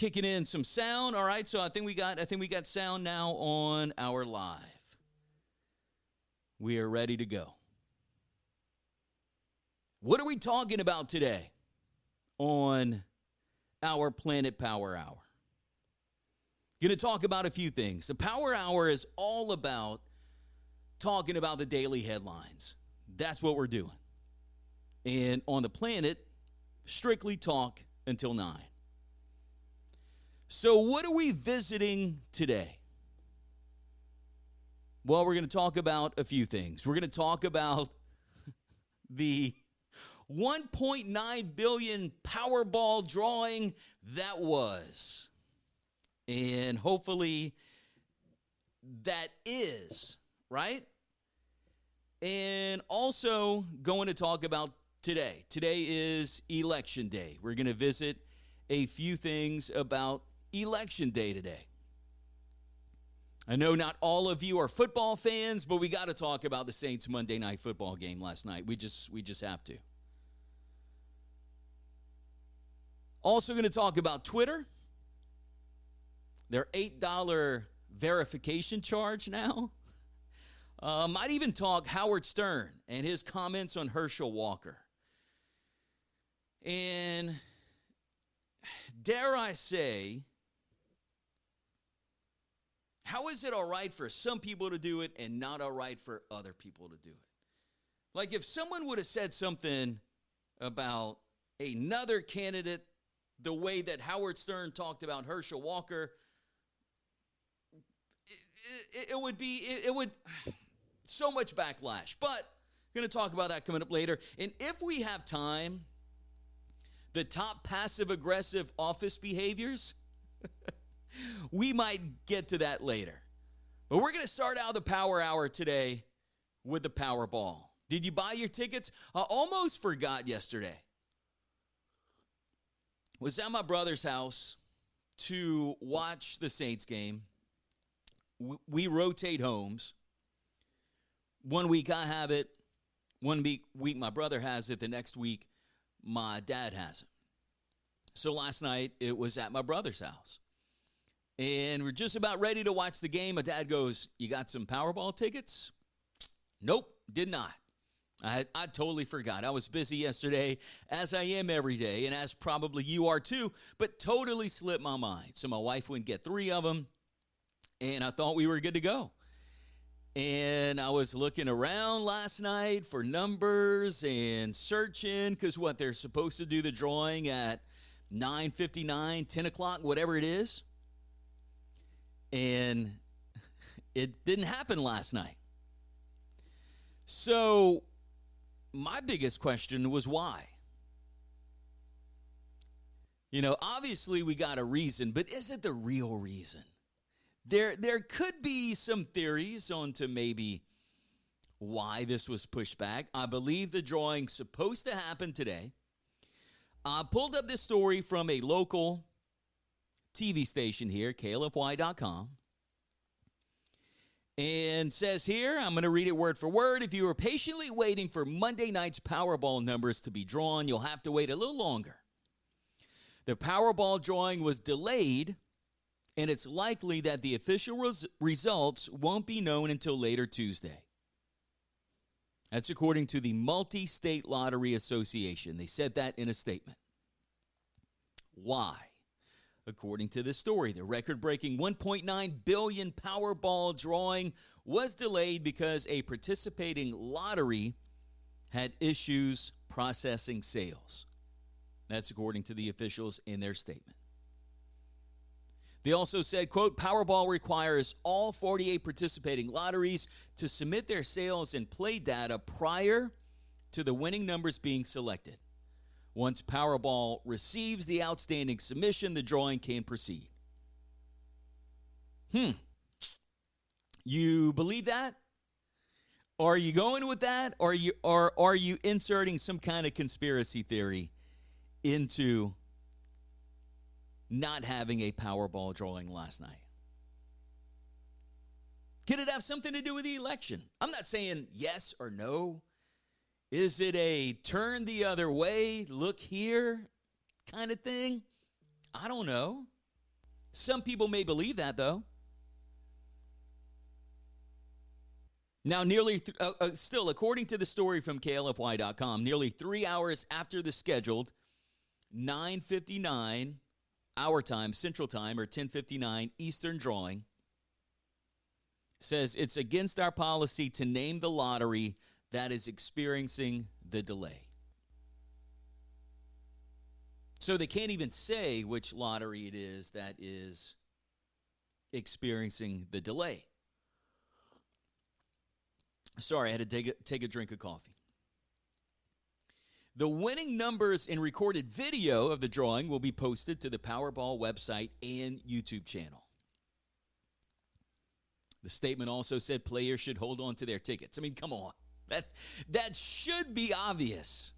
kicking in some sound. All right, so I think we got sound now on our live. We are ready to go. What are we talking about today on our Planet Power Hour? Going to talk about a few things. The Power Hour is all about talking about the daily headlines. That's what we're doing. And on the planet, strictly talk until 9. So what are we visiting today? Well, we're going to talk about a few things. We're going to talk about the $1.9 billion Powerball drawing that was. And hopefully that is, right? And also going to talk about today. Today is Election Day. We're going to visit a few things about Election Day today. I know not all of you are football fans, but we got to talk about the Saints Monday Night Football game last night. We just have to. Also going to talk about Twitter. Their $8 verification charge now. Might even talk Howard Stern and his comments on Herschel Walker. And dare I say, how is it all right for some people to do it and not all right for other people to do it? Like if someone would have said something about another candidate the way that Howard Stern talked about Herschel Walker, it would so much backlash. But I'm going to talk about that coming up later. And if we have time, the top passive-aggressive office behaviors, we might get to that later. But we're going to start out the Power Hour today with the Powerball. Did you buy your tickets? I almost forgot yesterday. Was at my brother's house to watch the Saints game. We rotate homes. One week I have it. One week my brother has it. The next week my dad has it. So last night it was at my brother's house. And we're just about ready to watch the game. My dad goes, "You got some Powerball tickets?" Nope, did not. I totally forgot. I was busy yesterday, as I am every day, and as probably you are too, but totally slipped my mind. So my wife wouldn't get 3 of them, and I thought we were good to go. And I was looking around last night for numbers and searching, because what, they're supposed to do the drawing at 9:59, 10 o'clock, whatever it is. And it didn't happen last night. So my biggest question was why? You know, obviously we got a reason, but is it the real reason? There could be some theories on to maybe why this was pushed back. I believe the drawing's supposed to happen today. I pulled up this story from a local TV station here, KLFY.com. And says here, I'm going to read it word for word. If you are patiently waiting for Monday night's Powerball numbers to be drawn, you'll have to wait a little longer. The Powerball drawing was delayed, and it's likely that the official results won't be known until later Tuesday. That's according to the Multi-State Lottery Association. They said that in a statement. Why? According to this story, the record-breaking $1.9 billion Powerball drawing was delayed because a participating lottery had issues processing sales. That's according to the officials in their statement. They also said, quote, Powerball requires all 48 participating lotteries to submit their sales and play data prior to the winning numbers being selected. Once Powerball receives the outstanding submission, the drawing can proceed. You believe that? Are you going with that? Or are you inserting some kind of conspiracy theory into not having a Powerball drawing last night? Could it have something to do with the election? I'm not saying yes or no. Is it a turn the other way, look here kind of thing? I don't know. Some people may believe that, though. Now, still, according to the story from KLFY.com, nearly 3 hours after the scheduled 9:59 our time, Central Time, or 10:59 Eastern drawing, says it's against our policy to name the lottery that is experiencing the delay. So they can't even say which lottery it is that is experiencing the delay. Sorry, I had to take a drink of coffee. The winning numbers and recorded video of the drawing will be posted to the Powerball website and YouTube channel. The statement also said players should hold on to their tickets. I mean, come on. That should be obvious.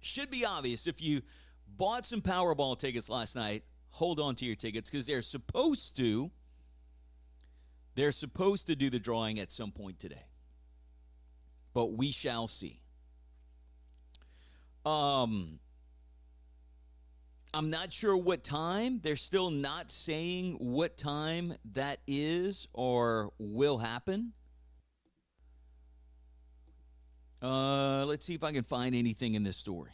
Should be obvious. If you bought some Powerball tickets last night, hold on to your tickets because they're supposed to do the drawing at some point today. But we shall see. I'm not sure what time. They're still not saying what time that is or will happen. Let's see if I can find anything in this story.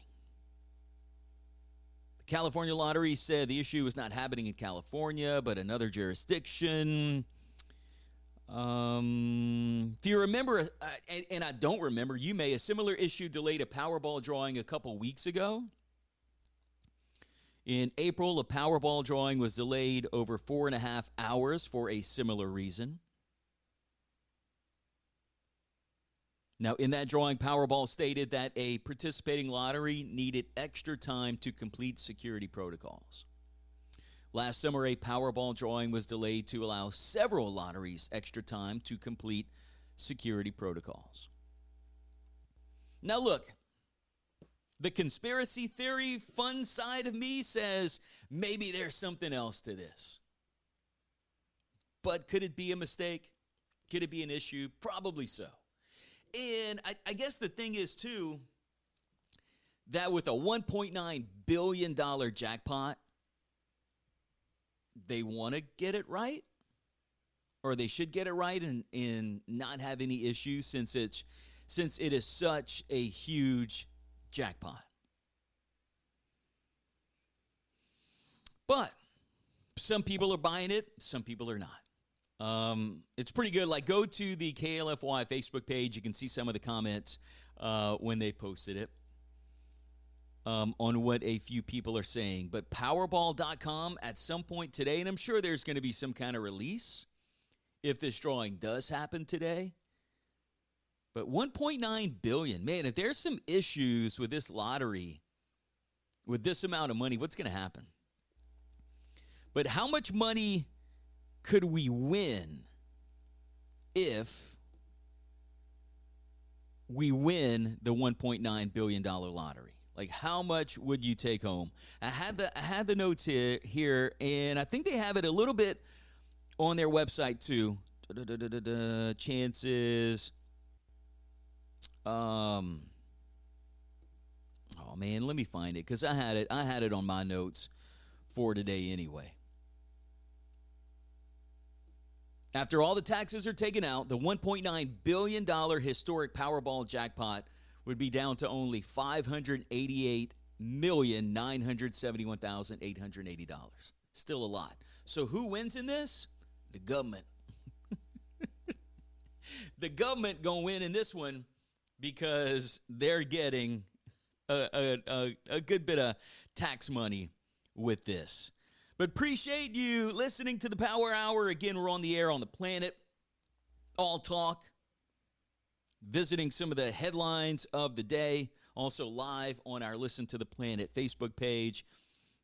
The California Lottery said the issue is not happening in California, but another jurisdiction. If you remember, and I don't remember, you may, a similar issue delayed a Powerball drawing a couple weeks ago. In April, a Powerball drawing was delayed over 4.5 hours for a similar reason. Now, in that drawing, Powerball stated that a participating lottery needed extra time to complete security protocols. Last summer, a Powerball drawing was delayed to allow several lotteries extra time to complete security protocols. Now, look, the conspiracy theory fun side of me says maybe there's something else to this. But could it be a mistake? Could it be an issue? Probably so. And I guess the thing is, too, that with a $1.9 billion jackpot, they want to get it right, or they should get it right and not have any issues since it is such a huge jackpot. But some people are buying it, some people are not. It's pretty good. Like, go to the KLFY Facebook page. You can see some of the comments when they posted it. On what a few people are saying. But Powerball.com at some point today, and I'm sure there's going to be some kind of release if this drawing does happen today. But $1.9 billion. Man, if there's some issues with this lottery, with this amount of money, what's going to happen? But how much money could we win if we win the $1.9 billion lottery? Like, how much would you take home? I had the notes here, and I think they have it a little bit on their website, too. Chances. Oh, man, let me find it, because I had it on my notes for today anyway. After all the taxes are taken out, the $1.9 billion historic Powerball jackpot would be down to only $588,971,880. Still a lot. So who wins in this? The government. The government going to win in this one because they're getting a good bit of tax money with this. But appreciate you listening to the Power Hour. Again, we're on the air on the planet. All talk. Visiting some of the headlines of the day, also live on our Listen to the Planet Facebook page,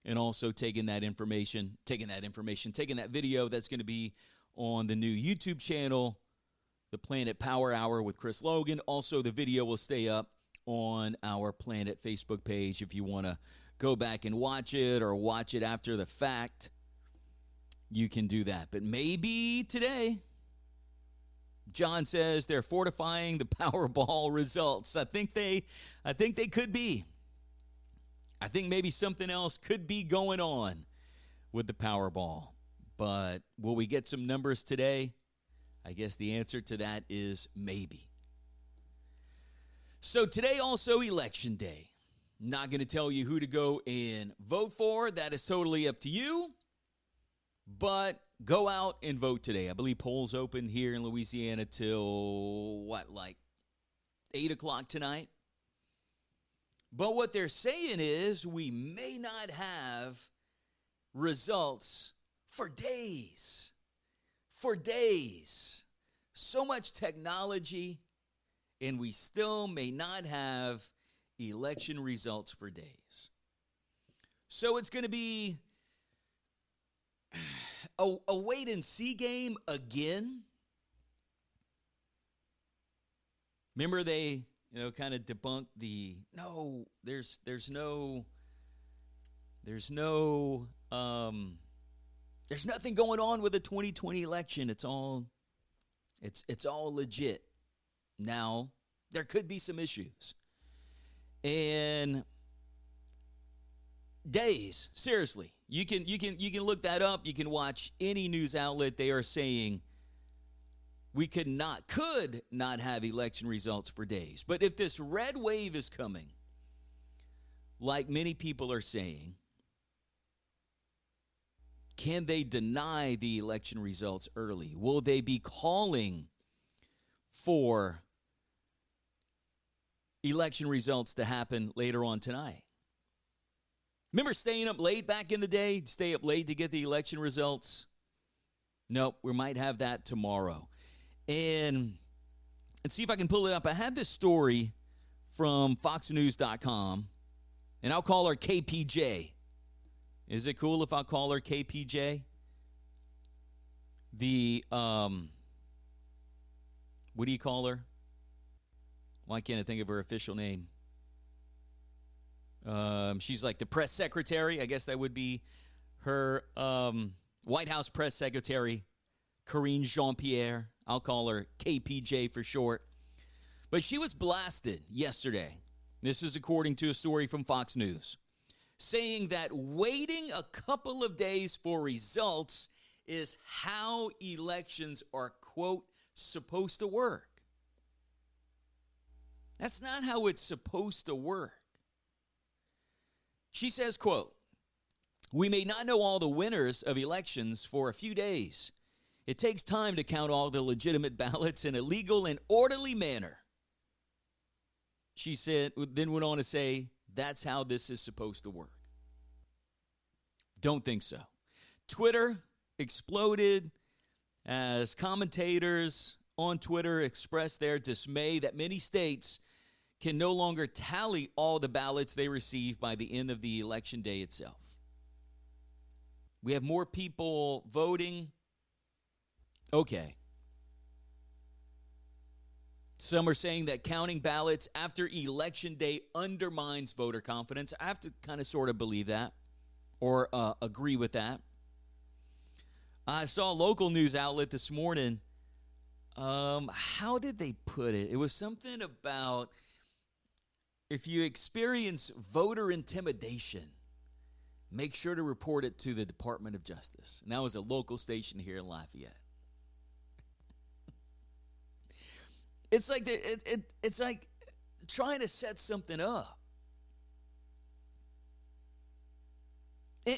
and also taking that video that's going to be on the new YouTube channel, the Planet Power Hour with Chris Logan. Also, the video will stay up on our Planet Facebook page if you want to go back and watch it or watch it after the fact. You can do that. But maybe today, John says they're fortifying the Powerball results. I think they could be. I think maybe something else could be going on with the Powerball. But will we get some numbers today? I guess the answer to that is maybe. So today also Election Day. Not going to tell you who to go and vote for. That is totally up to you. But go out and vote today. I believe polls open here in Louisiana till, like 8 o'clock tonight? But what they're saying is we may not have results for days. For days. So much technology, and we still may not have election results for days. So it's going to be a wait-and-see game again. Remember they, kind of debunked the, there's nothing going on with the 2020 election. It's all legit. Now, there could be some issues. And days, seriously. You can look that up. You can watch any news outlet. They are saying we could not have election results for days. But if this red wave is coming, like many people are saying, can they deny the election results early? Will they be calling for election results to happen later on tonight? Remember staying up late back in the day? Stay up late to get the election results? Nope, we might have that tomorrow. And let's see if I can pull it up. I had this story from foxnews.com, and I'll call her KPJ. Is it cool if I call her KPJ? The, what do you call her? Why can't I think of her official name? She's like the press secretary. I guess that would be her White House press secretary, Karine Jean-Pierre. I'll call her KPJ for short. But she was blasted yesterday. This is according to a story from Fox News, saying that waiting a couple of days for results is how elections are, quote, supposed to work. That's not how it's supposed to work. She says, quote, "We may not know all the winners of elections for a few days. It takes time to count all the legitimate ballots in a legal and orderly manner." She said, then went on to say, "That's how this is supposed to work." Don't think so. Twitter exploded as commentators on Twitter expressed their dismay that many states can no longer tally all the ballots they receive by the end of the election day itself. We have more people voting. Okay. Some are saying that counting ballots after election day undermines voter confidence. I have to kind of sort of believe that or agree with that. I saw a local news outlet this morning. How did they put it? It was something about if you experience voter intimidation, make sure to report it to the Department of Justice. And that was a local station here in Lafayette. It's like it's like trying to set something up.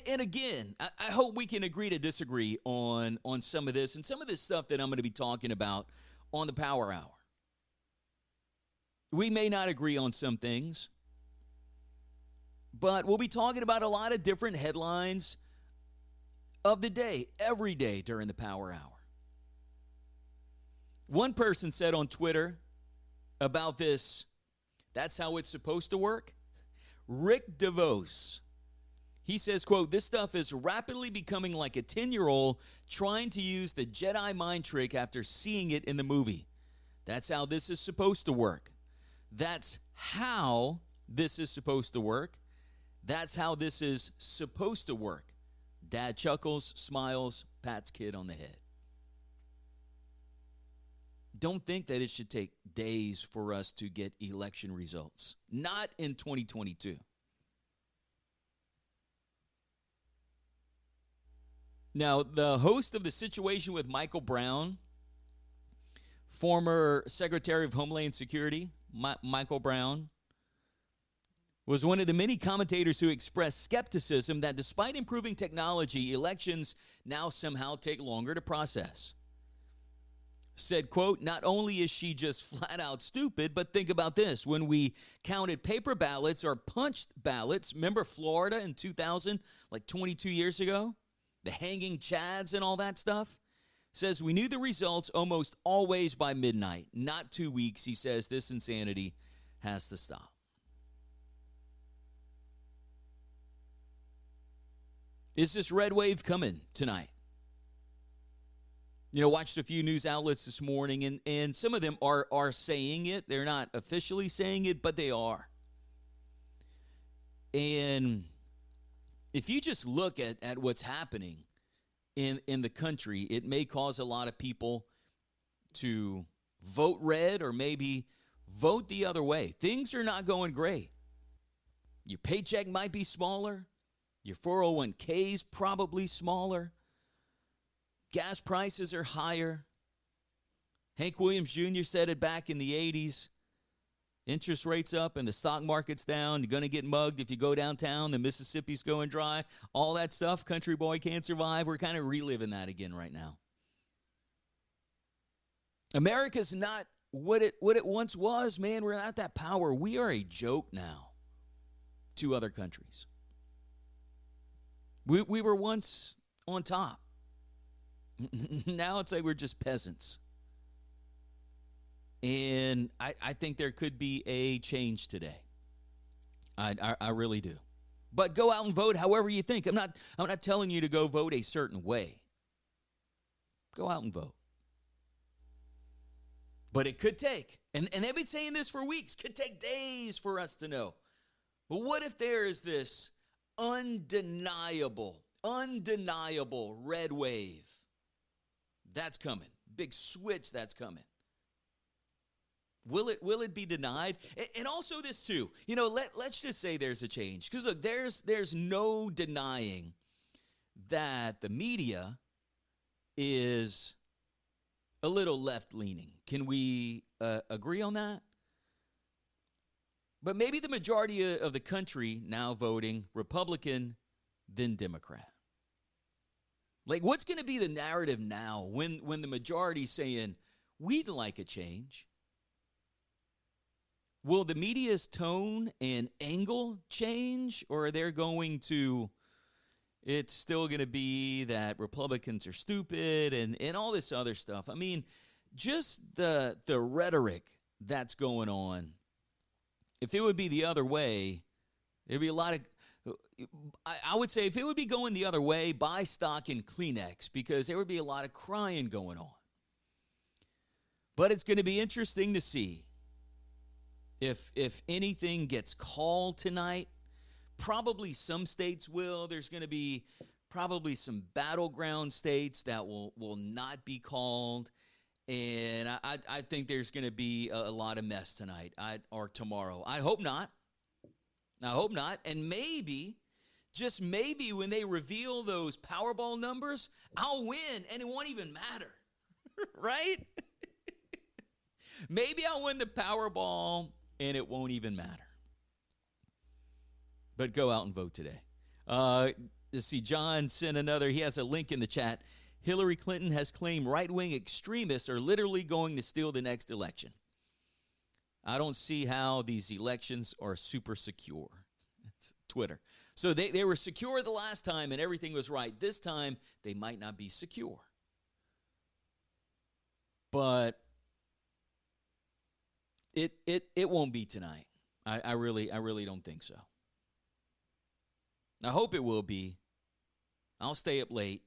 And again, I hope we can agree to disagree on some of this and some of this stuff that I'm going to be talking about on the Power Hour. We may not agree on some things, but we'll be talking about a lot of different headlines of the day, every day during the Power Hour. One person said on Twitter about this, "That's how it's supposed to work." Rick DeVos, he says, quote, "This stuff is rapidly becoming like a 10-year-old trying to use the Jedi mind trick after seeing it in the movie. That's how this is supposed to work. That's how this is supposed to work. That's how this is supposed to work." Dad chuckles, smiles, pats kid on the head. Don't think that it should take days for us to get election results. Not in 2022. Now, the host of The Situation with Michael Brown, former Secretary of Homeland Security, Michael Brown, was one of the many commentators who expressed skepticism that despite improving technology, elections now somehow take longer to process. Said, quote, "Not only is she just flat out stupid, but think about this. When we counted paper ballots or punched ballots, remember Florida in 2000, like 22 years ago? The hanging chads and all that stuff? Says we knew the results almost always by midnight. Not 2 weeks," he says. "This insanity has to stop." Is this red wave coming tonight? You know, watched a few news outlets this morning, and some of them are saying it. They're not officially saying it, but they are. And if you just look at what's happening in the country, it may cause a lot of people to vote red or maybe vote the other way. Things are not going great. Your paycheck might be smaller. Your 401k is probably smaller. Gas prices are higher. Hank Williams Jr. said it back in the 80s. Interest rates up and the stock market's down. You're going to get mugged if you go downtown. The Mississippi's going dry. All that stuff. Country boy can't survive. We're kind of reliving that again right now. America's not what it once was, man. We're not that power. We are a joke now to other countries. We were once on top. Now it's like we're just peasants. And I think there could be a change today. I really do. But go out and vote however you think. I'm not telling you to go vote a certain way. Go out and vote. But it could take, and they've been saying this for weeks, could take days for us to know. But what if there is this undeniable red wave? That's coming. Big switch that's coming. Will it be denied? And also this too. You know, let's just say there's a change. Because look, there's no denying that the media is a little left-leaning. Can we agree on that? But maybe the majority of the country now voting Republican, then Democrat. Like, what's going to be the narrative now when the majority's saying, we'd like a change? Will the media's tone and angle change, or are they going to, it's still going to be that Republicans are stupid and all this other stuff? I mean, just the rhetoric that's going on. If it would be the other way, there'd be a lot of... I would say if it would be going the other way, buy stock in Kleenex because there would be a lot of crying going on. But it's going to be interesting to see if anything gets called tonight. Probably some states will. There's going to be probably some battleground states that will not be called. And I think there's going to be a lot of mess tonight or tomorrow. I hope not. I hope not. And maybe, just maybe, when they reveal those Powerball numbers, I'll win and it won't even matter, right? Maybe I'll win the Powerball and it won't even matter. But go out and vote today. Let's see, John sent another. He has a link in the chat. Hillary Clinton has claimed right-wing extremists are literally going to steal the next election. I don't see how these elections are super secure. That's Twitter. So they were secure the last time and everything was right. This time, they might not be secure. But it won't be tonight. I really don't think so. I hope it will be. I'll stay up late.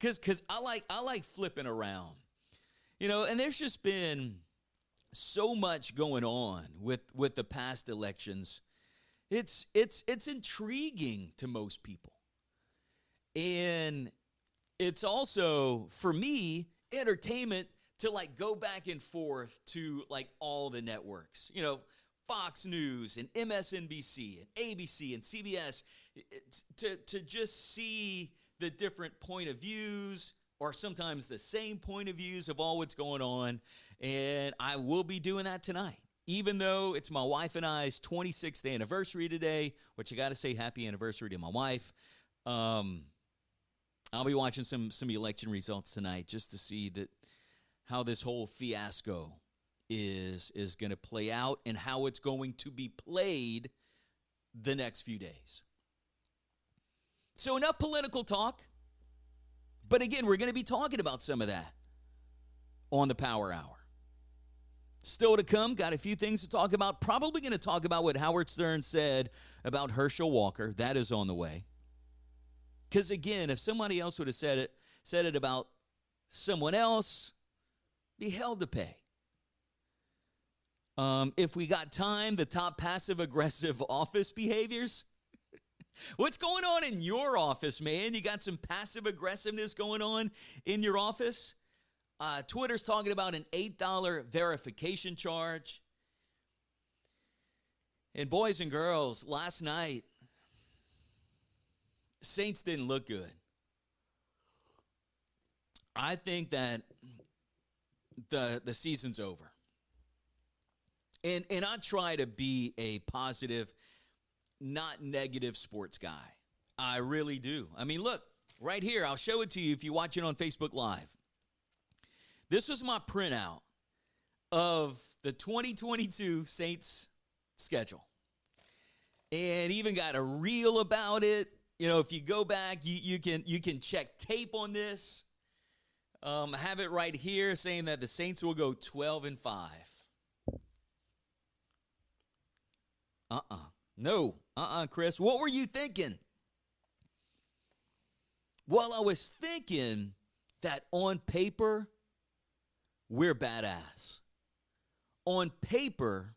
Because I like flipping around. You know, and there's just been... so much going on with the past elections. It's intriguing to most people. And it's also, for me, entertainment to like go back and forth to like all the networks. You know, Fox News and MSNBC and ABC and CBS to just see the different point of views, or sometimes the same point of views of all what's going on. And I will be doing that tonight, even though it's my wife and I's 26th anniversary today, which I got to say happy anniversary to my wife. I'll be watching some election results tonight just to see that how this whole fiasco is going to play out and how it's going to be played the next few days. So enough political talk. But again, we're going to be talking about some of that on the Power Hour. Still to come, got a few things to talk about. Probably going to talk about what Howard Stern said about Herschel Walker. That is on the way. Because again, if somebody else would have said it about someone else, be held to pay. If we got time, the top passive-aggressive office behaviors. What's going on in your office, man? You got some passive aggressiveness going on in your office? Twitter's talking about an $8 verification charge. And boys and girls, last night, Saints didn't look good. I think that the season's over. And I try to be a positive, not negative sports guy. I really do. I mean, look, right here. I'll show it to you if you watch it on Facebook Live. This was my printout of the 2022 Saints schedule. And even got a reel about it. You know, if you go back, you can check tape on this. I have it right here saying that the Saints will go 12-5. No. Chris. What were you thinking? Well, I was thinking that on paper, we're badass. On paper,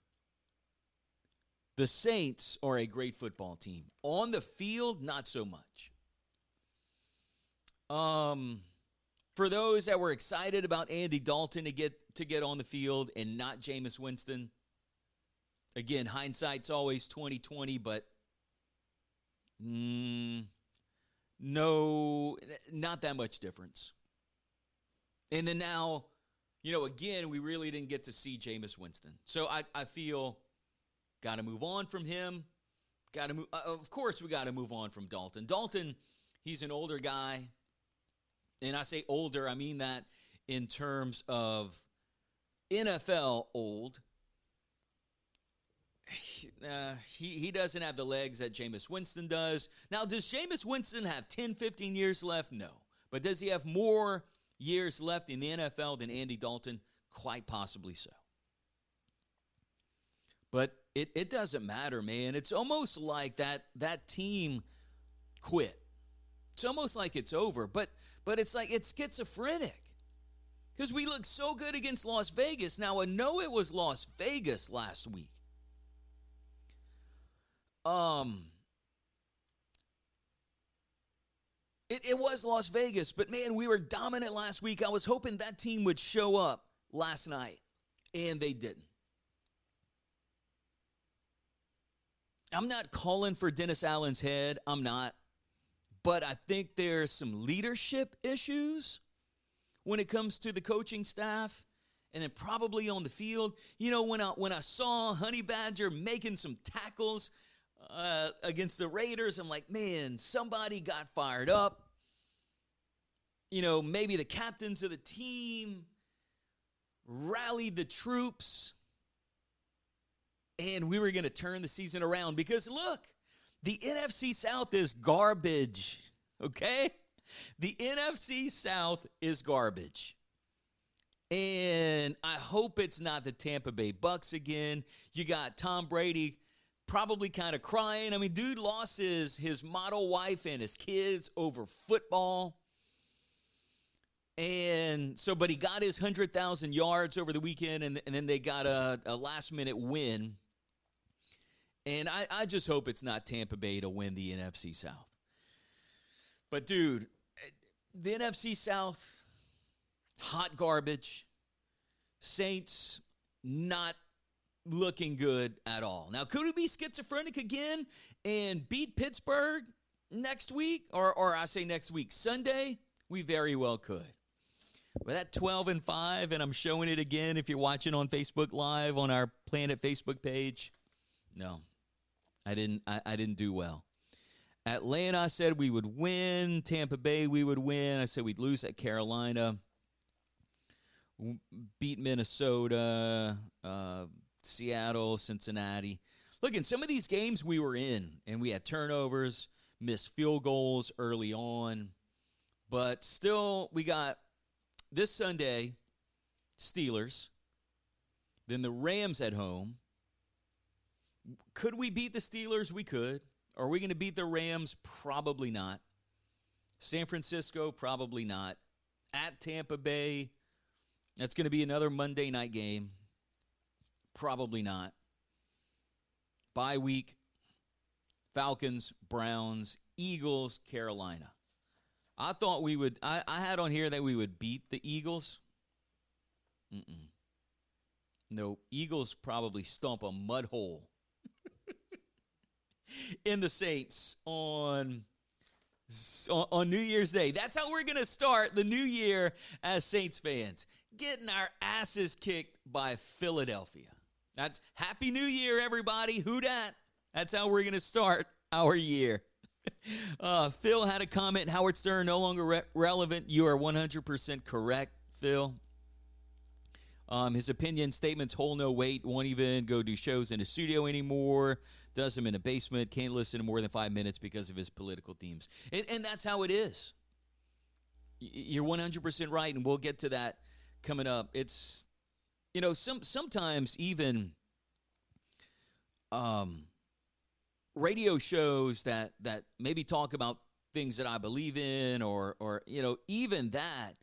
the Saints are a great football team. On the field, not so much. For those that were excited about Andy Dalton to get on the field and not Jameis Winston, again, hindsight's always 20/20, but no, not that much difference. And then now, you know, again, we really didn't get to see Jameis Winston. So I feel got to move on from him. Got to move. Of course, we got to move on from Dalton. Dalton, he's an older guy. And I say older, I mean that in terms of NFL old. He doesn't have the legs that Jameis Winston does. Now, does Jameis Winston have 10, 15 years left? No. But does he have more years left in the NFL than Andy Dalton? Quite possibly so. But it doesn't matter, man. It's almost like that team quit. It's almost like it's over. But it's like it's schizophrenic. Because we looked so good against Las Vegas. Now, I know it was Las Vegas last week. It was Las Vegas, but man, we were dominant last week. I was hoping that team would show up last night, and they didn't. I'm not calling for Dennis Allen's head. I'm not. But I think there's some leadership issues when it comes to the coaching staff. And then probably on the field, you know, when I saw Honey Badger making some tackles against the Raiders, I'm like, man, somebody got fired up. You know, maybe the captains of the team rallied the troops, and we were going to turn the season around because, look, the NFC South is garbage, okay? The NFC South is garbage. And I hope it's not the Tampa Bay Bucks again. You got Tom Brady probably kind of crying. I mean, dude lost his model wife and his kids over football. And so, but he got his 100,000 yards over the weekend, and then they got a last-minute win. And I just hope it's not Tampa Bay to win the NFC South. But, dude, the NFC South... hot garbage. Saints not looking good at all. Now, could we be schizophrenic again and beat Pittsburgh? next week, or I say next week, Sunday, we very well could. But at 12 and 5, and I'm showing it again if you're watching on Facebook Live on our Planet Facebook page, no, I didn't do well. Atlanta, I said we would win. Tampa Bay, we would win. I said we'd lose at Carolina. Beat Minnesota, Seattle, Cincinnati. Look, in some of these games we were in, and we had turnovers, missed field goals early on. But still, we got this Sunday, Steelers, then the Rams at home. Could we beat the Steelers? We could. Are we going to beat the Rams? Probably not. San Francisco, probably not. At Tampa Bay, that's going to be another Monday night game. Probably not. Bye week, Falcons, Browns, Eagles, Carolina. I thought we would, I had on here that we would beat the Eagles. No, Eagles probably stomp a mud hole in the Saints on New Year's Day. That's how we're going to start the new year as Saints fans. Getting our asses kicked by Philadelphia. That's Happy New Year, everybody. Who dat? That's how we're going to start our year. Phil had a comment. Howard Stern, no longer relevant. You are 100% correct, Phil. His opinion statements hold no weight, won't even go do shows in a studio anymore, does them in a basement, can't listen to more than 5 minutes because of his political themes. And that's how it is. You're 100% right, and we'll get to that coming up. It's, you know, sometimes even radio shows that maybe talk about things that I believe in or you know, even that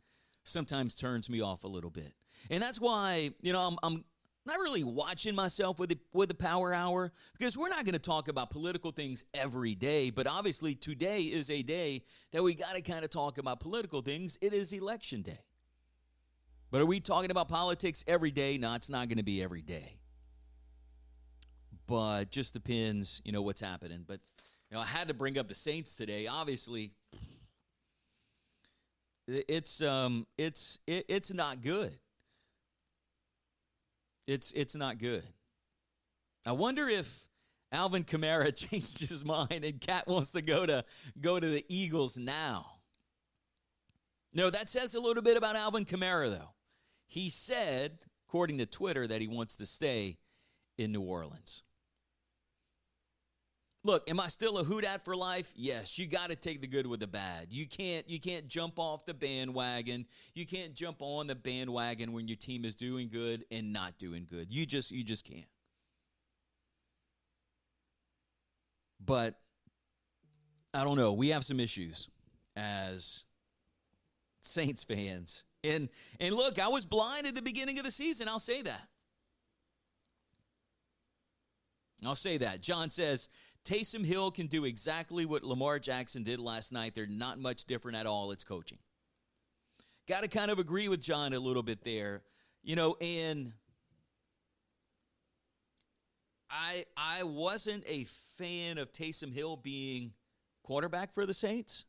sometimes turns me off a little bit. And that's why, you know, I'm not really watching myself with the Power Hour, because we're not going to talk about political things every day. But obviously today is a day that we got to kind of talk about political things. It is Election Day. But are we talking about politics every day? No, it's not going to be every day. But just depends, you know, what's happening. But, you know, I had to bring up the Saints today, obviously. It's not good. It's not good. I wonder if Alvin Kamara changed his mind and Cat wants to go to the Eagles now. No, that says a little bit about Alvin Kamara, though. He said, according to Twitter, that he wants to stay in New Orleans. Look, am I still a who dat for life? Yes, you got to take the good with the bad. You can't jump off the bandwagon. You can't jump on the bandwagon when your team is doing good and not doing good. You just can't. But I don't know. We have some issues as Saints fans. And look, I was blind at the beginning of the season. I'll say that. John says, Taysom Hill can do exactly what Lamar Jackson did last night. They're not much different at all. It's coaching. Got to kind of agree with John a little bit there. You know, and I wasn't a fan of Taysom Hill being quarterback for the Saints.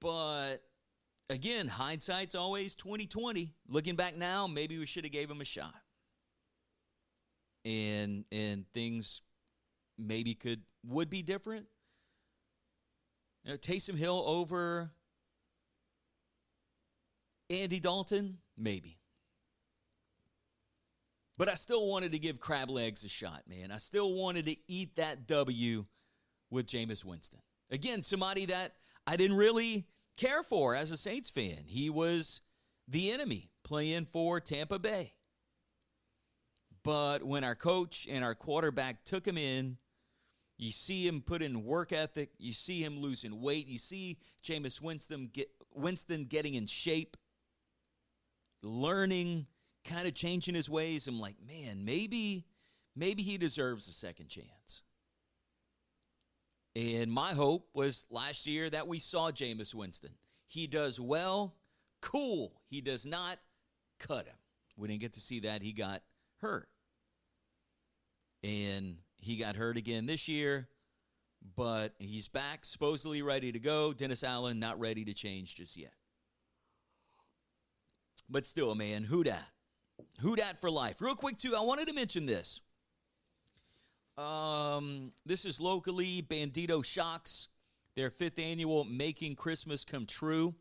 But, again, hindsight's always 20/20. Looking back now, maybe we should have gave him a shot. And things maybe would be different. You know, Taysom Hill over Andy Dalton, maybe. But I still wanted to give crab legs a shot, man. I still wanted to eat that W with Jameis Winston. Again, somebody that I didn't really care for as a Saints fan. He was the enemy playing for Tampa Bay. But when our coach and our quarterback took him in, you see him put in work ethic. You see him losing weight. You see Jameis Winston getting in shape, learning, kind of changing his ways. I'm like, man, maybe he deserves a second chance. And my hope was last year that we saw Jameis Winston. He does well, cool. He does not, cut him. We didn't get to see that. He got hurt. And he got hurt again this year. but he's back, supposedly ready to go. Dennis Allen not ready to change just yet. But still, man, who dat? Who dat for life? Real quick, too, I wanted to mention this. This is locally Bandito Shocks, their 5th annual Making Christmas Come True.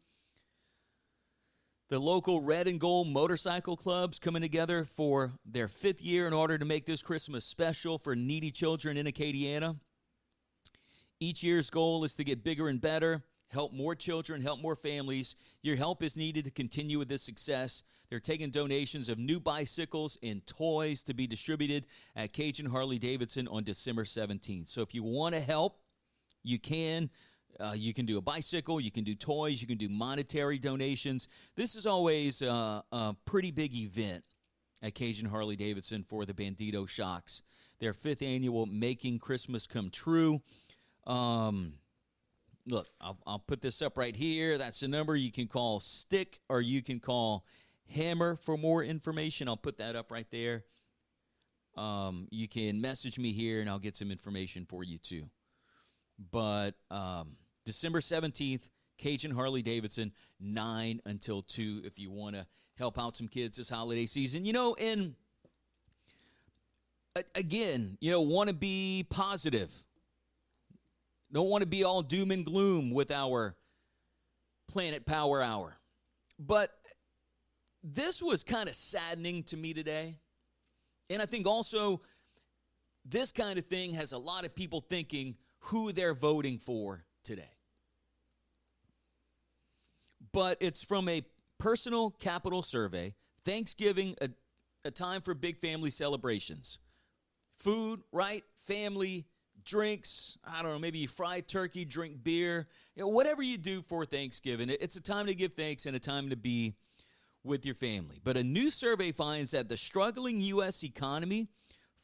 The local red and gold motorcycle clubs coming together for their 5th year in order to make this Christmas special for needy children in Acadiana. Each year's goal is to get bigger and better, help more children, help more families. Your help is needed to continue with this success. They're taking donations of new bicycles and toys to be distributed at Cajun Harley-Davidson on December 17th. So if you want to help, you can. You can do a bicycle, you can do toys, you can do monetary donations. This is always a pretty big event at Cajun Harley-Davidson for the Bandito Shocks, their 5th annual Making Christmas Come True. Look, I'll put this up right here. That's the number. You can call Stick or you can call Hammer for more information. I'll put that up right there. You can message me here and I'll get some information for you too. But December 17th, Cajun Harley-Davidson, 9 until 2 if you want to help out some kids this holiday season. You know, and again, you know, want to be positive. Don't want to be all doom and gloom with our Planet Power Hour. But this was kind of saddening to me today. And I think also this kind of thing has a lot of people thinking who they're voting for today. But it's from a personal capital survey. Thanksgiving, a time for big family celebrations. Food, right? Family, drinks. I don't know, maybe you fry turkey, drink beer. You know, whatever you do for Thanksgiving, it's a time to give thanks and a time to be with your family. But a new survey finds that the struggling U.S. economy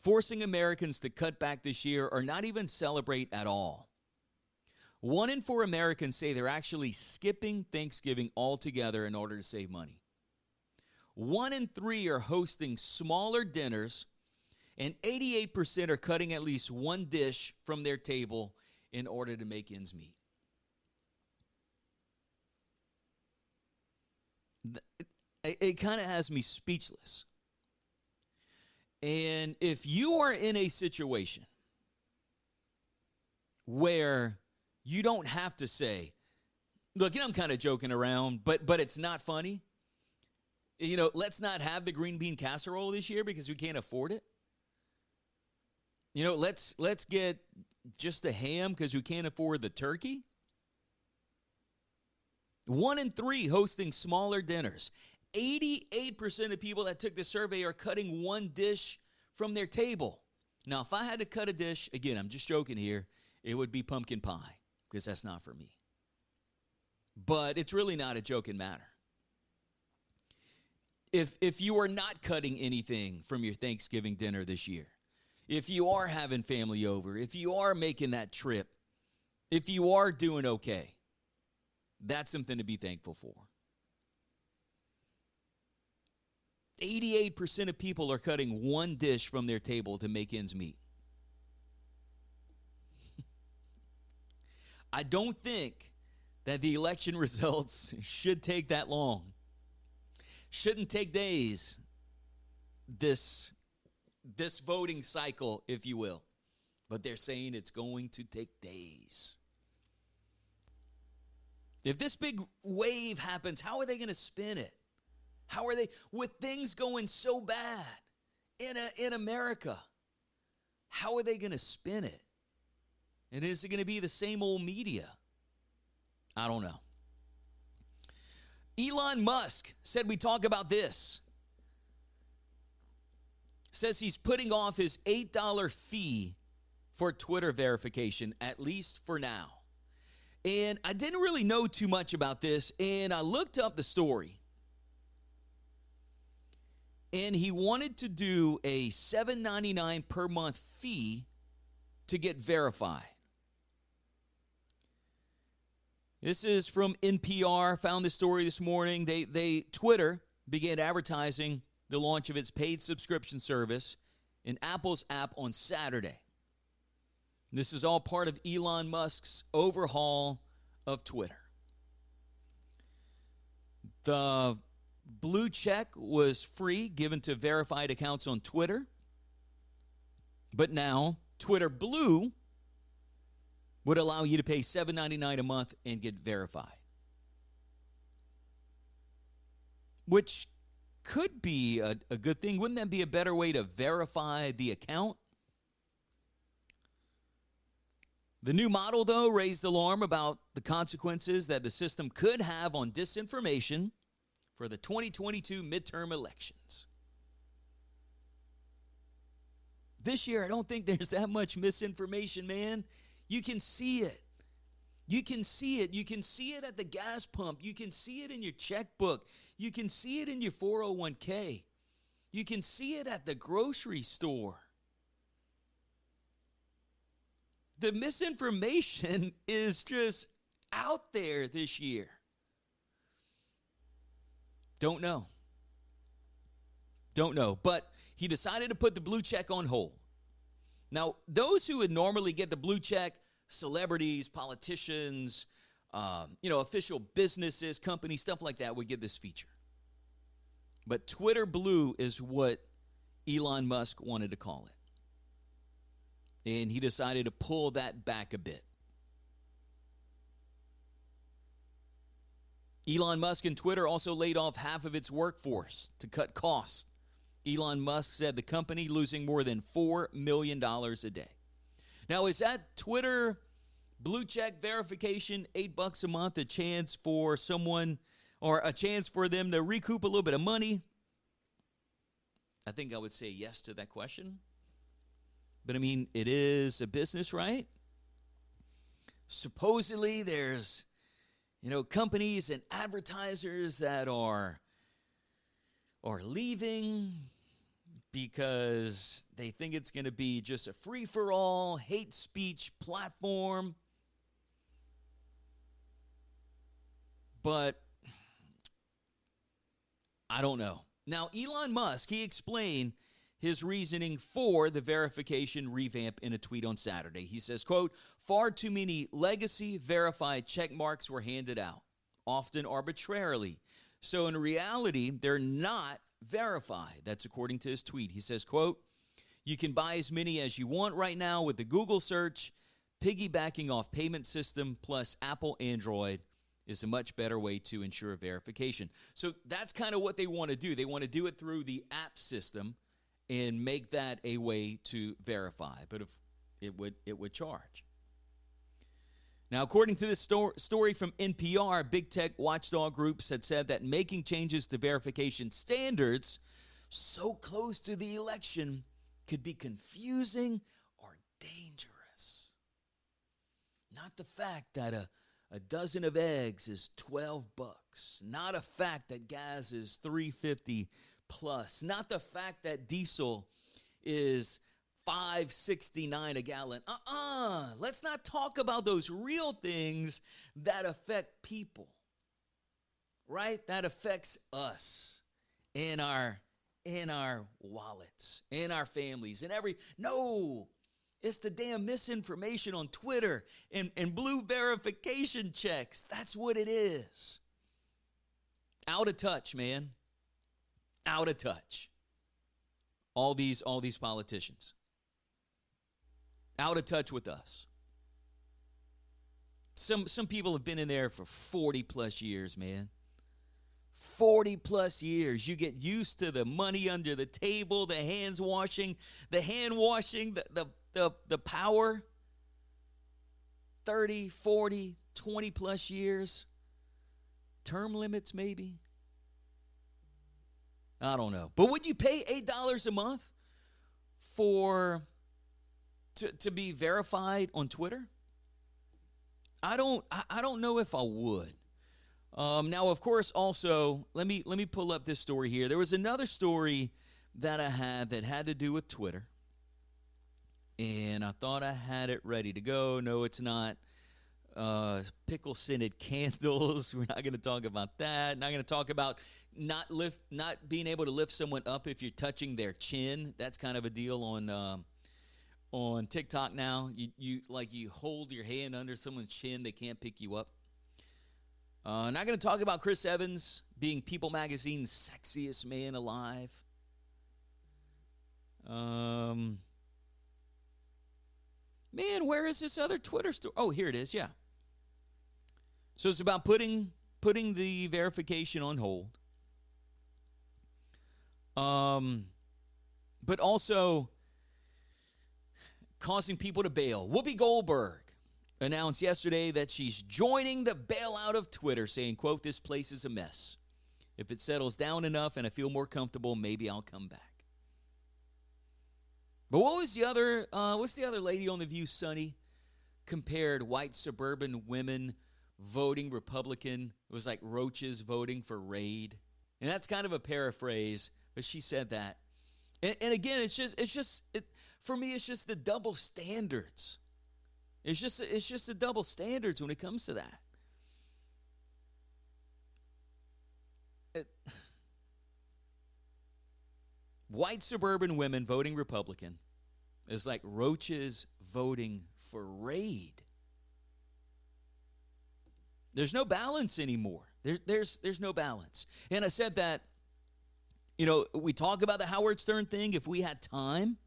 forcing Americans to cut back this year or not even celebrate at all. 1 in 4 Americans say they're actually skipping Thanksgiving altogether in order to save money. 1 in 3 are hosting smaller dinners, and 88% are cutting at least one dish from their table in order to make ends meet. It kind of has me speechless. And if you are in a situation where you don't have to say, look, you know, I'm kind of joking around, but it's not funny. You know, let's not have the green bean casserole this year because we can't afford it. You know, let's get just the ham because we can't afford the turkey. 1 in 3 hosting smaller dinners. 88% of people that took the survey are cutting one dish from their table. Now, if I had to cut a dish, again, I'm just joking here, it would be pumpkin pie because that's not for me. But it's really not a joking matter. If you are not cutting anything from your Thanksgiving dinner this year, if you are having family over, if you are making that trip, if you are doing okay, that's something to be thankful for. 88% of people are cutting one dish from their table to make ends meet. I don't think that the election results should take that long. Shouldn't take days, this voting cycle, if you will. But they're saying it's going to take days. If this big wave happens, how are they going to spin it? How are they, with things going so bad in America, how are they going to spin it? And is it going to be the same old media? I don't know. Elon Musk said we talk about this. Says he's putting off his $8 fee for Twitter verification, at least for now. And I didn't really know too much about this, and I looked up the story. And he wanted to do a $7.99 per month fee to get verified. This is from NPR. Found this story this morning. Twitter began advertising the launch of its paid subscription service in Apple's app on Saturday. This is all part of Elon Musk's overhaul of Twitter. The blue check was free, given to verified accounts on Twitter. But now, Twitter Blue would allow you to pay $7.99 a month and get verified. Which could be a good thing. Wouldn't that be a better way to verify the account? The new model, though, raised alarm about the consequences that the system could have on disinformation for the 2022 midterm elections. This year, I don't think there's that much misinformation, man. You can see it. You can see it. You can see it at the gas pump. You can see it in your checkbook. You can see it in your 401k. You can see it at the grocery store. The misinformation is just out there this year. Don't know. Don't know. But he decided to put the blue check on hold. Now, those who would normally get the blue check, celebrities, politicians, official businesses, companies, stuff like that would get this feature. But Twitter Blue is what Elon Musk wanted to call it. And he decided to pull that back a bit. Elon Musk and Twitter also laid off half of its workforce to cut costs. Elon Musk said the company losing more than $4 million a day. Now, is that Twitter blue check verification, $8 a month, a chance for someone or a chance for them to recoup a little bit of money? I think I would say yes to that question. But, I mean, it is a business, right? Supposedly there's, companies and advertisers that are leaving because they think it's going to be just a free-for-all hate speech platform. But I don't know. Now, Elon Musk, he explained his reasoning for the verification revamp in a tweet on Saturday. He says, quote, far too many legacy verified check marks were handed out, often arbitrarily. So in reality, they're not verified. That's according to his tweet. He says, quote, you can buy as many as you want right now with the Google search. Piggybacking off payment system plus Apple Android is a much better way to ensure verification. So that's kind of what they want to do. They want to do it through the app system and make that a way to verify. But if it would charge. Now, according to this story from NPR, big tech watchdog groups had said that making changes to verification standards so close to the election could be confusing or dangerous. Not the fact that a dozen of eggs is $12. Not a fact that gas is $3.50 plus. Not the fact that diesel is $5.69 a gallon. Let's not talk about those real things that affect people, right? That affects us in our wallets, in our families, in every. No, it's the damn misinformation on Twitter and blue verification checks. That's what it is. Out of touch, man. Out of touch. All these politicians. Out of touch with us. Some people have been in there for 40 plus years, man. 40 plus years. You get used to the money under the table, the hand washing, the power. 30, 40, 20 plus years. Term limits maybe. I don't know. But would you pay $8 a month for to be verified on Twitter? I don't know if I would. Now, of course, also, let me pull up this story here. There was another story that I had that had to do with Twitter. And I thought I had it ready to go. No, it's not. Pickle-scented candles. We're not going to talk about that. Not going to talk about not being able to lift someone up if you're touching their chin. That's kind of a deal on on TikTok now, you hold your hand under someone's chin, they can't pick you up. Not going to talk about Chris Evans being People Magazine's sexiest man alive. Man, where is this other Twitter story? Oh, here it is, yeah. So it's about putting the verification on hold. But also causing people to bail. Whoopi Goldberg announced yesterday that she's joining the bailout of Twitter, saying, quote, "This place is a mess. If it settles down enough and I feel more comfortable, maybe I'll come back." But what was the other? What's the other lady on The View, Sunny, compared white suburban women voting Republican? It was like roaches voting for Raid, and that's kind of a paraphrase. But she said that, and again, it's just for me, it's just the double standards. It's just the double standards when it comes to that. White suburban women voting Republican is like roaches voting for Raid. There's no balance anymore. There's no balance. And I said that, we talk about the Howard Stern thing if we had time.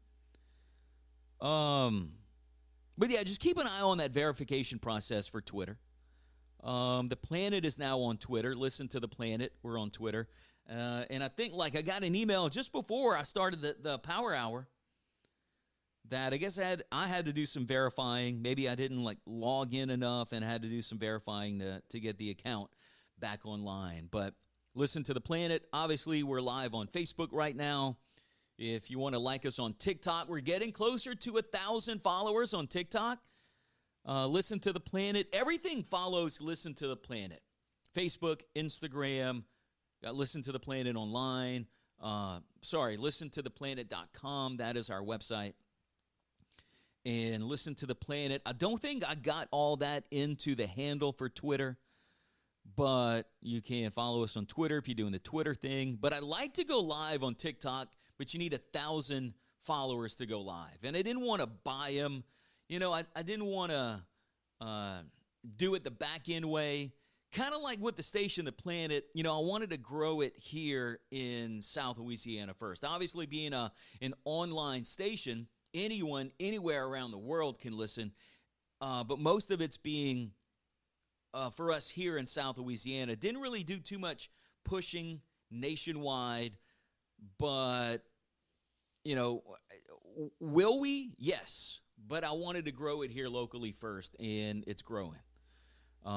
But yeah, just keep an eye on that verification process for Twitter. The Planet is now on Twitter. Listen to the Planet. We're on Twitter. And I think, I got an email just before I started the Power Hour that I guess I had to do some verifying. Maybe I didn't, log in enough and had to do some verifying to get the account back online. But Listen to the Planet. Obviously, we're live on Facebook right now. If you want to like us on TikTok, we're getting closer to 1,000 followers on TikTok. Listen to the Planet. Everything follows Listen to the Planet. Facebook, Instagram, got Listen to the Planet online. ListenToThePlanet.com. That is our website. And Listen to the Planet. I don't think I got all that into the handle for Twitter, but you can follow us on Twitter if you're doing the Twitter thing. But I like to go live on TikTok, but you need 1,000 followers to go live. And I didn't want to buy them. I didn't want to do it the back end way. Kind of like with the station, The Planet, I wanted to grow it here in South Louisiana first. Obviously, being an online station, anyone, anywhere around the world can listen. But most of it's being for us here in South Louisiana. Didn't really do too much pushing nationwide, but, will we? Yes. But I wanted to grow it here locally first, and it's growing.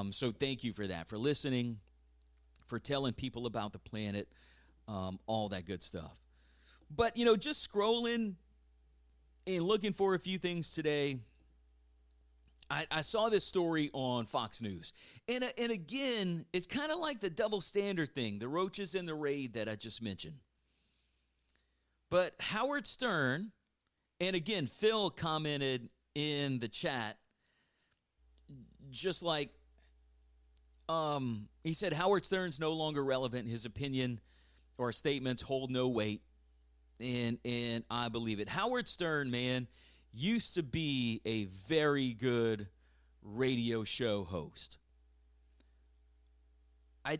So thank you for that, for listening, for telling people about The Planet, all that good stuff. But, just scrolling and looking for a few things today, I saw this story on Fox News. And again, it's kind of like the double standard thing, the roaches and the Raid that I just mentioned. But Howard Stern, and again, Phil commented in the chat, just like, he said, Howard Stern's no longer relevant. His opinion or statements hold no weight. And I believe it. Howard Stern, man, used to be a very good radio show host. I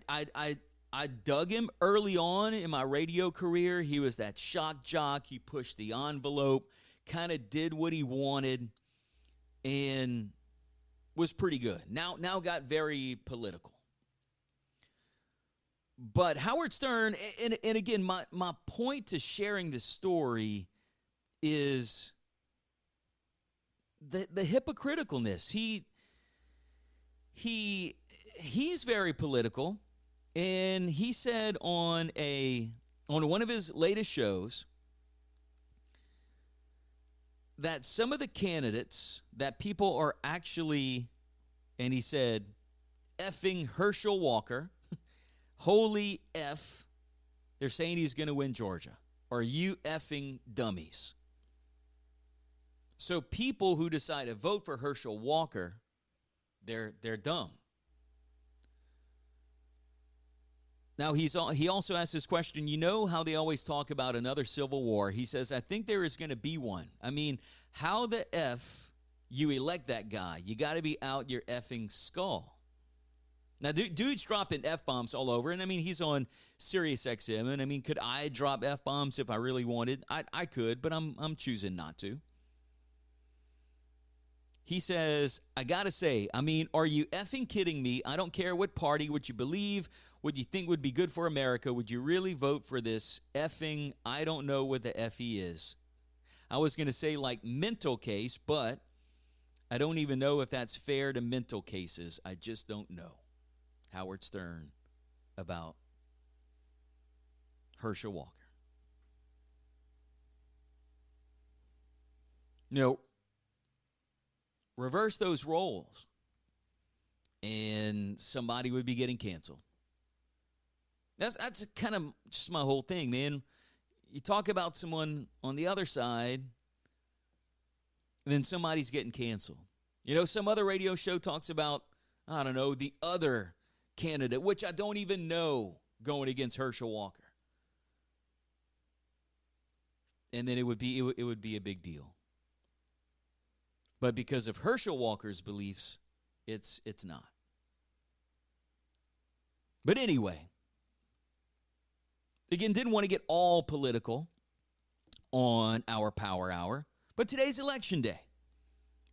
dug him early on in my radio career. He was that shock jock. He pushed the envelope, kind of did what he wanted, and was pretty good. Now got very political. But Howard Stern, and again, my point to sharing this story is the hypocriticalness. He's very political, and he said on one of his latest shows that some of the candidates that people are actually, and he said, effing Herschel Walker, holy F, they're saying he's going to win Georgia. Are you effing dummies? So people who decide to vote for Herschel Walker, they're dumb. Now, he also asked this question, how they always talk about another civil war. He says, I think there is going to be one. I mean, how the F you elect that guy? You got to be out your effing skull. Now, dude's dropping F-bombs all over. And, I mean, he's on SiriusXM. And, I mean, could I drop F-bombs if I really wanted? I could, but I'm choosing not to. He says, I got to say, I mean, are you effing kidding me? I don't care what party, what you believe, what you think would be good for America. Would you really vote for this effing, I don't know what the F he is. I was going to say like mental case, but I don't even know if that's fair to mental cases. I just don't know. Howard Stern about Herschel Walker. No. Reverse those roles, and somebody would be getting canceled. That's kind of just my whole thing, man. You talk about someone on the other side, and then somebody's getting canceled. You know, some other radio show talks about, I don't know, the other candidate, which I don't even know, going against Herschel Walker. And then it would be a big deal. But because of Herschel Walker's beliefs, it's not. But anyway, again, didn't want to get all political on our Power Hour, but today's Election Day.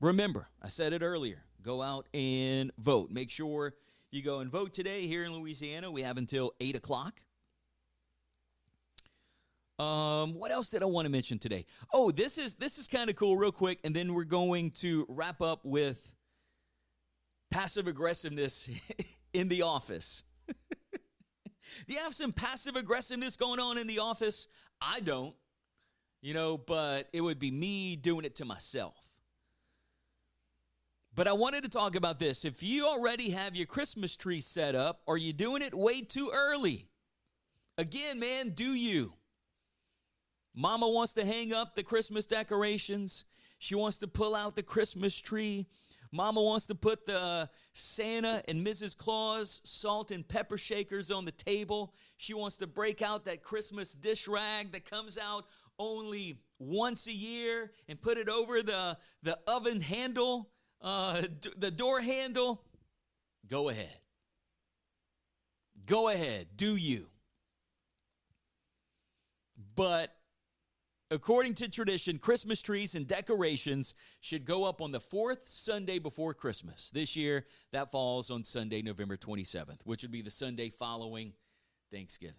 Remember, I said it earlier, go out and vote. Make sure you go and vote today here in Louisiana. We have until 8 o'clock. What else did I want to mention today? Oh, this is kind of cool, real quick, and then we're going to wrap up with passive aggressiveness in the office. Do you have some passive aggressiveness going on in the office? I don't, but it would be me doing it to myself. But I wanted to talk about this. If you already have your Christmas tree set up, are you doing it way too early? Again, man, do you? Mama wants to hang up the Christmas decorations. She wants to pull out the Christmas tree. Mama wants to put the Santa and Mrs. Claus salt and pepper shakers on the table. She wants to break out that Christmas dish rag that comes out only once a year and put it over the oven handle, the door handle. Go ahead. Go ahead. Do you? But according to tradition, Christmas trees and decorations should go up on the fourth Sunday before Christmas. This year, that falls on Sunday, November 27th, which would be the Sunday following Thanksgiving.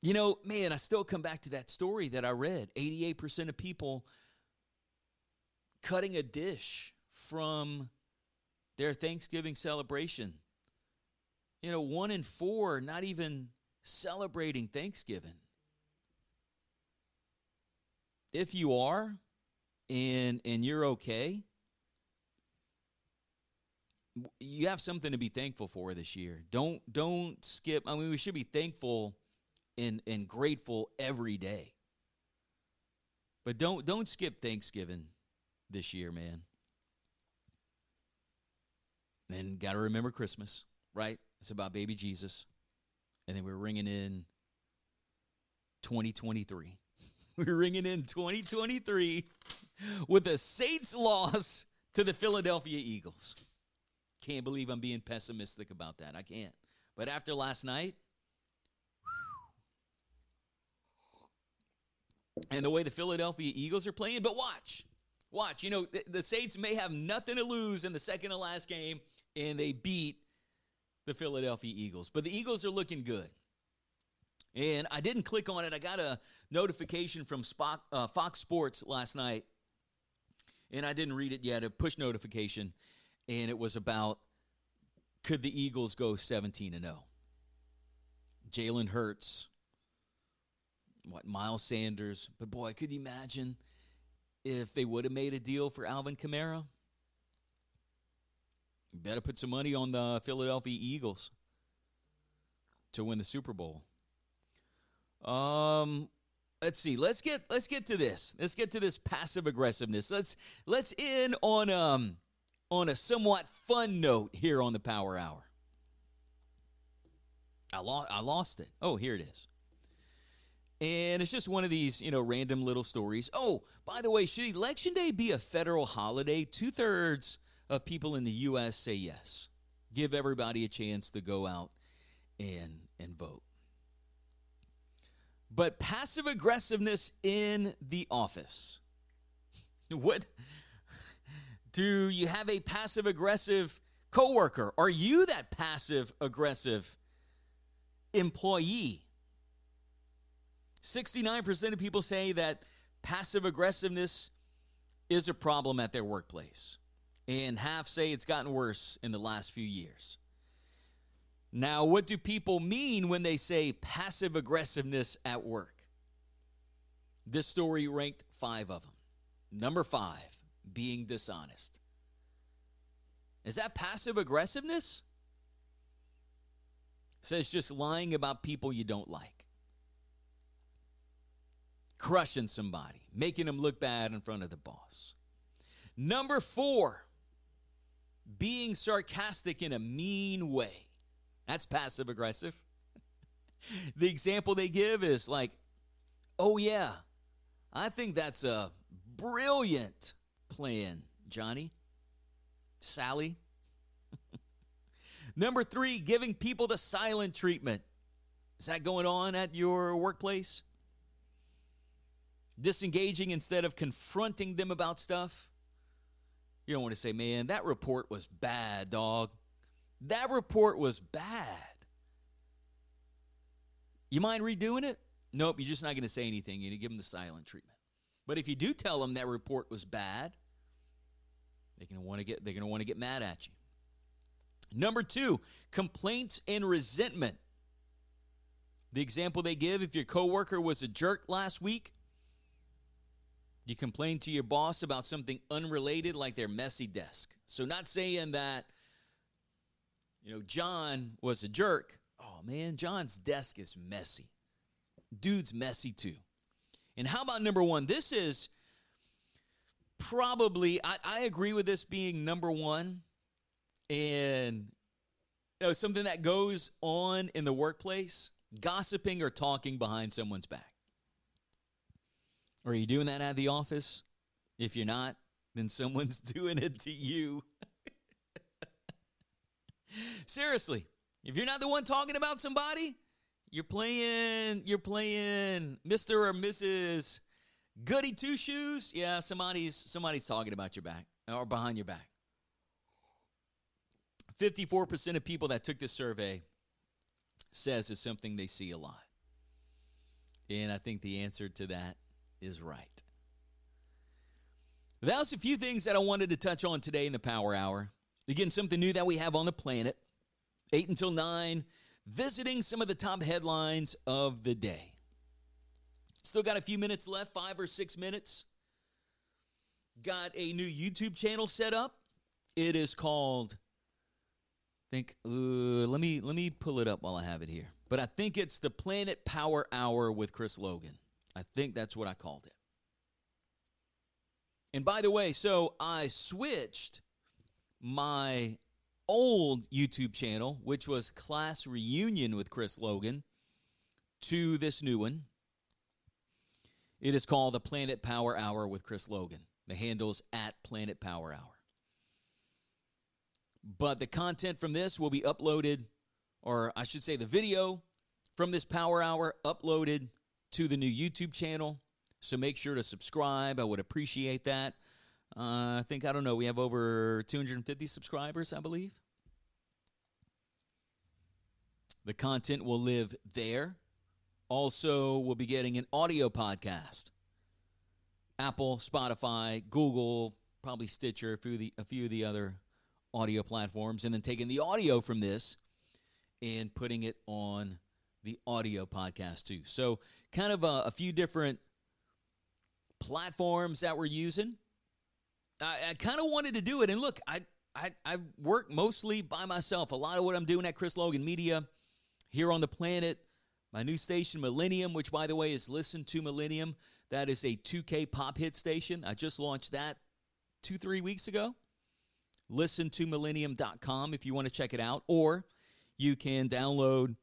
You know, man, I still come back to that story that I read. 88% of people cutting a dish from their Thanksgiving celebration. You know, 1 in 4 not even celebrating Thanksgiving. If you are, and you're okay, you have something to be thankful for this year. Don't skip. I mean, we should be thankful and grateful every day. But don't skip Thanksgiving this year, man. And got to remember Christmas, right? It's about baby Jesus. And then we're ringing in 2023. We're ringing in 2023 with a Saints loss to the Philadelphia Eagles. Can't believe I'm being pessimistic about that. I can't. But after last night, and the way the Philadelphia Eagles are playing, but watch. You know, the Saints may have nothing to lose in the second to last game, and they beat the Philadelphia Eagles. But the Eagles are looking good. And I didn't click on it. I got a notification from Fox Sports last night. And I didn't read it yet. A push notification. And it was about, could the Eagles go 17-0? Jalen Hurts. Miles Sanders. But boy, could you imagine if they would have made a deal for Alvin Kamara? Better put some money on the Philadelphia Eagles to win the Super Bowl. Let's see. Let's get to this. Let's get to this passive aggressiveness. Let's end on a somewhat fun note here on the Power Hour. I lost it. Oh, here it is. And it's just one of these, you know, random little stories. Oh, by the way, should Election Day be a federal holiday? 2/3 of people in the U.S. say yes. Give everybody a chance to go out and vote. But passive aggressiveness in the office. What? Do you have a passive aggressive coworker? Are you that passive aggressive employee? 69% of people say that passive aggressiveness is a problem at their workplace. And half say it's gotten worse in the last few years. Now, what do people mean when they say passive aggressiveness at work? This story ranked 5 of them. Number 5, being dishonest. Is that passive aggressiveness? It says just lying about people you don't like. Crushing somebody, making them look bad in front of the boss. Number 4, being sarcastic in a mean way. That's passive aggressive. The example they give is like, oh yeah, I think that's a brilliant plan, Johnny, Sally. Number 3, giving people the silent treatment. Is that going on at your workplace? Disengaging instead of confronting them about stuff. You don't want to say, man, that report was bad, dog. That report was bad. You mind redoing it? Nope, you're just not going to say anything. You're going to give them the silent treatment. But if you do tell them that report was bad, they're going to want to get mad at you. Number 2, complaints and resentment. The example they give, if your coworker was a jerk last week, you complain to your boss about something unrelated like their messy desk. So not saying that, you know, John was a jerk. Oh, man, John's desk is messy. Dude's messy, too. And how about number 1? This is probably, I agree with this being number 1. And you know, something that goes on in the workplace, gossiping or talking behind someone's back. Are you doing that at the office? If you're not, then someone's doing it to you. Seriously, if you're not the one talking about somebody, you're playing Mr. or Mrs. Goody Two Shoes. Yeah, somebody's talking about your back or behind your back. 54% of people that took this survey says it's something they see a lot. And I think the answer to that is right. That was a few things that I wanted to touch on today in the Power Hour. Again, something new that we have on the planet. 8 until 9, visiting some of the top headlines of the day. Still got a few minutes left, 5 or 6 minutes. Got a new YouTube channel set up. It is called, let me pull it up while I have it here. But I think it's the Planet Power Hour with Chris Logan. I think that's what I called it. And by the way, so I switched my old YouTube channel, which was Class Reunion with Chris Logan, to this new one. It is called the Planet Power Hour with Chris Logan. The handle's at Planet Power Hour. But the content from this will be uploaded, or I should say the video from this Power Hour uploaded to the new YouTube channel, so make sure to subscribe. I would appreciate that. We have over 250 subscribers, I believe. The content will live there. Also, we'll be getting an audio podcast. Apple, Spotify, Google, probably Stitcher, a few of the other audio platforms, and then taking the audio from this and putting it on the audio podcast too. So kind of a few different platforms that we're using. I kind of wanted to do it. And look, I work mostly by myself. A lot of what I'm doing at Chris Logan Media here on the planet, my new station Millennium, which by the way is Listen to Millennium. That is a 2K pop hit station. I just launched that 2-3 weeks ago. Listen to millennium.com if you want to check it out, or you can download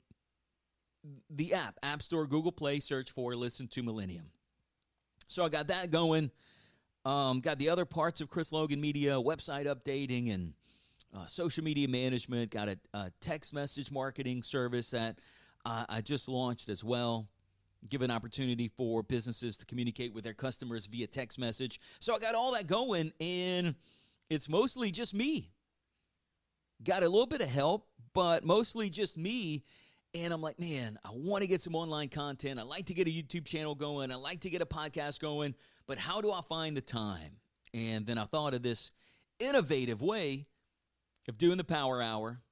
the app, App Store, Google Play, search for Listen to Millennium. So I got that going. Got the other parts of Chris Logan Media, website updating and social media management. Got a text message marketing service that I just launched as well. Give an opportunity for businesses to communicate with their customers via text message. So I got all that going, and it's mostly just me. Got a little bit of help, but mostly just me. And I'm like, man, I want to get some online content. I like to get a YouTube channel going. I like to get a podcast going. But how do I find the time? And then I thought of this innovative way of doing the Power Hour,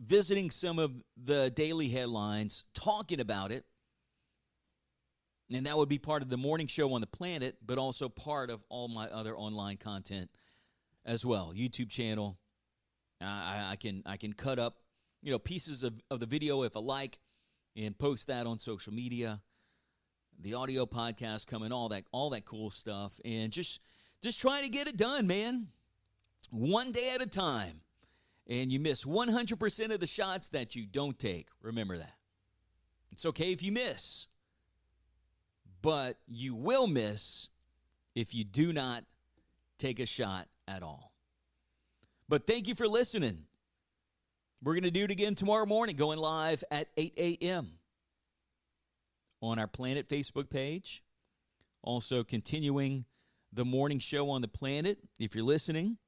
visiting some of the daily headlines, talking about it. And that would be part of the morning show on the planet, but also part of all my other online content as well. YouTube channel. I can cut up, pieces of the video if I like and post that on social media, the audio podcast coming, all that cool stuff, and just trying to get it done, man, one day at a time. And you miss 100% of the shots that you don't take. Remember that. It's okay if you miss, but you will miss if you do not take a shot at all. But thank you for listening. We're going to do it again tomorrow morning, going live at 8 a.m. on our Planet Facebook page. Also continuing the morning show on the Planet. If you're listening,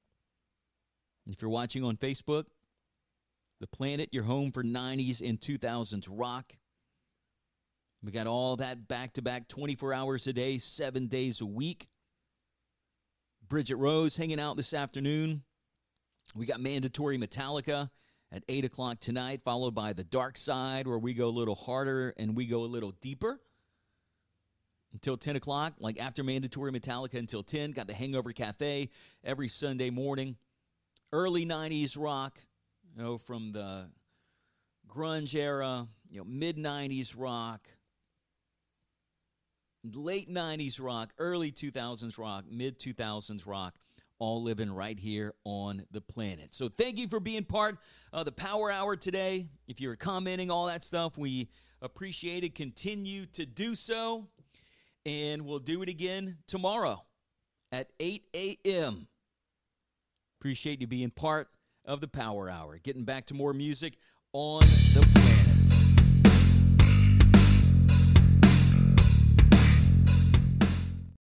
if you're watching on Facebook, the Planet, your home for 90s and 2000s rock. We got all that back-to-back 24 hours a day, 7 days a week. Bridget Rose hanging out this afternoon. We got Mandatory Metallica at 8 o'clock tonight, followed by The Dark Side, where we go a little harder and we go a little deeper. Until 10 o'clock, like after Mandatory Metallica until 10, got the Hangover Cafe every Sunday morning. Early 90s rock, from the grunge era, mid-90s rock, late 90s rock, early 2000s rock, mid-2000s rock. All living right here on the Planet. So thank you for being part of the Power Hour today. If you're commenting, all that stuff, we appreciate it. Continue to do so. And we'll do it again tomorrow at 8 a.m. Appreciate you being part of the Power Hour. Getting back to more music on the Planet.